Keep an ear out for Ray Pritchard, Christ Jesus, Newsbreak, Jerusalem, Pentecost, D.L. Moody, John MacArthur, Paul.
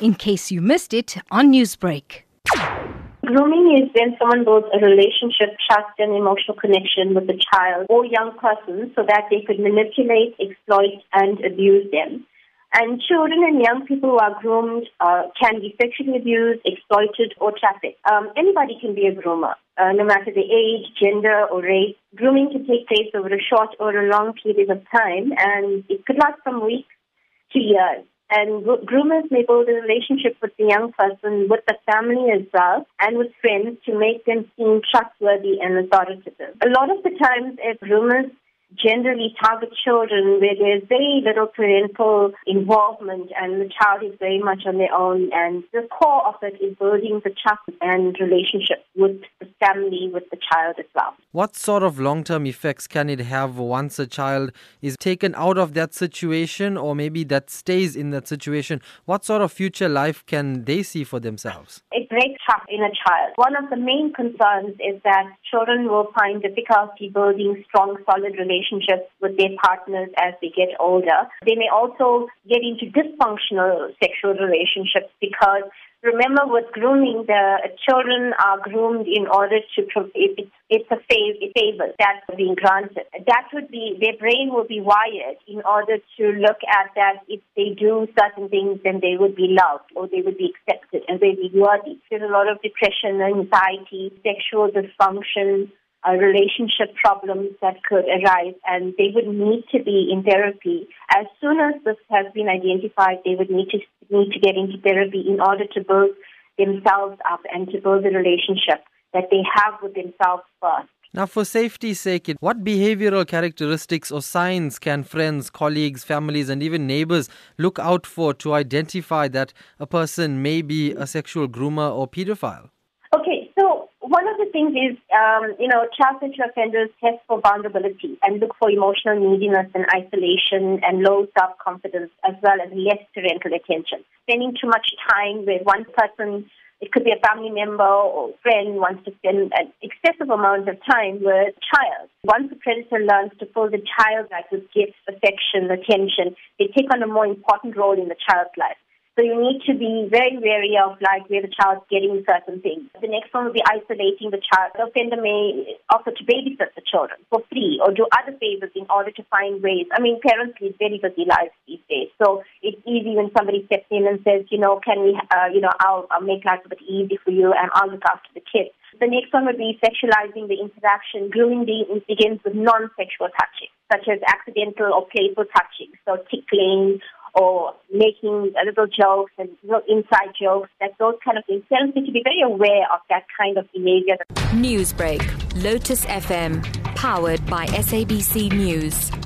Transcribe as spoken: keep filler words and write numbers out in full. in case you missed it on Newsbreak. Grooming is when someone builds a relationship, trust and emotional connection with a child or young person so that they could manipulate, exploit and abuse them. And children and young people who are groomed uh, can be sexually abused, exploited or trafficked. Um, anybody can be a groomer, uh, no matter the age, gender or race. Grooming can take place over a short or a long period of time, and it could last from weeks to years. And groomers may build a relationship with the young person, with the family as well, and with friends to make them seem trustworthy and authoritative. A lot of the times, as groomers generally target children where there's very little parental involvement and the child is very much on their own. And the core of it is building the trust and relationship with the family, with the child as well. What sort of long-term effects can it have once a child is taken out of that situation, or maybe that stays in that situation? What sort of future life can they see for themselves? It breaks up in a child. One of the main concerns is that children will find difficulty building strong, solid relationships relationships with their partners as they get older. They may also get into dysfunctional sexual relationships because, remember, with grooming, the children are groomed in order to, it, it's a favor that's being granted. That would be, their brain will be wired in order to look at that if they do certain things, then they would be loved or they would be accepted and they'd be worthy. There's a lot of depression, anxiety, sexual dysfunction, Uh, relationship problems that could arise, and they would need to be in therapy. As soon as this has been identified, they would need to need to get into therapy in order to build themselves up and to build the relationship that they have with themselves first. Now, for safety's sake, what behavioral characteristics or signs can friends, colleagues, families and even neighbors look out for to identify that a person may be a sexual groomer or pedophile? Okay, so one of the things is, um, you know, child sexual offenders test for vulnerability and look for emotional neediness and isolation and low self-confidence, as well as less parental attention. Spending too much time with one person, it could be a family member or friend, wants to spend an excessive amount of time with a child. Once the predator learns to fill the child life with gifts, affection, attention, they take on a more important role in the child's life. So you need to be very wary of like where the child's getting certain things. The next one will be isolating the child. The offender may offer to babysit the children for free or do other favors in order to find ways. I mean, parents lead very busy lives these days. So it's easy when somebody steps in and says, you know, can we, uh, you know, I'll, I'll make life a bit easy for you and I'll look after the kids. The next one would be sexualizing the interaction. Grooming begins with non-sexual touching, such as accidental or playful touching, so tickling, or making little jokes and little inside jokes, that those kind of things. Parents need to be very aware of that kind of behavior. Newsbreak, Lotus F M, powered by S A B C News.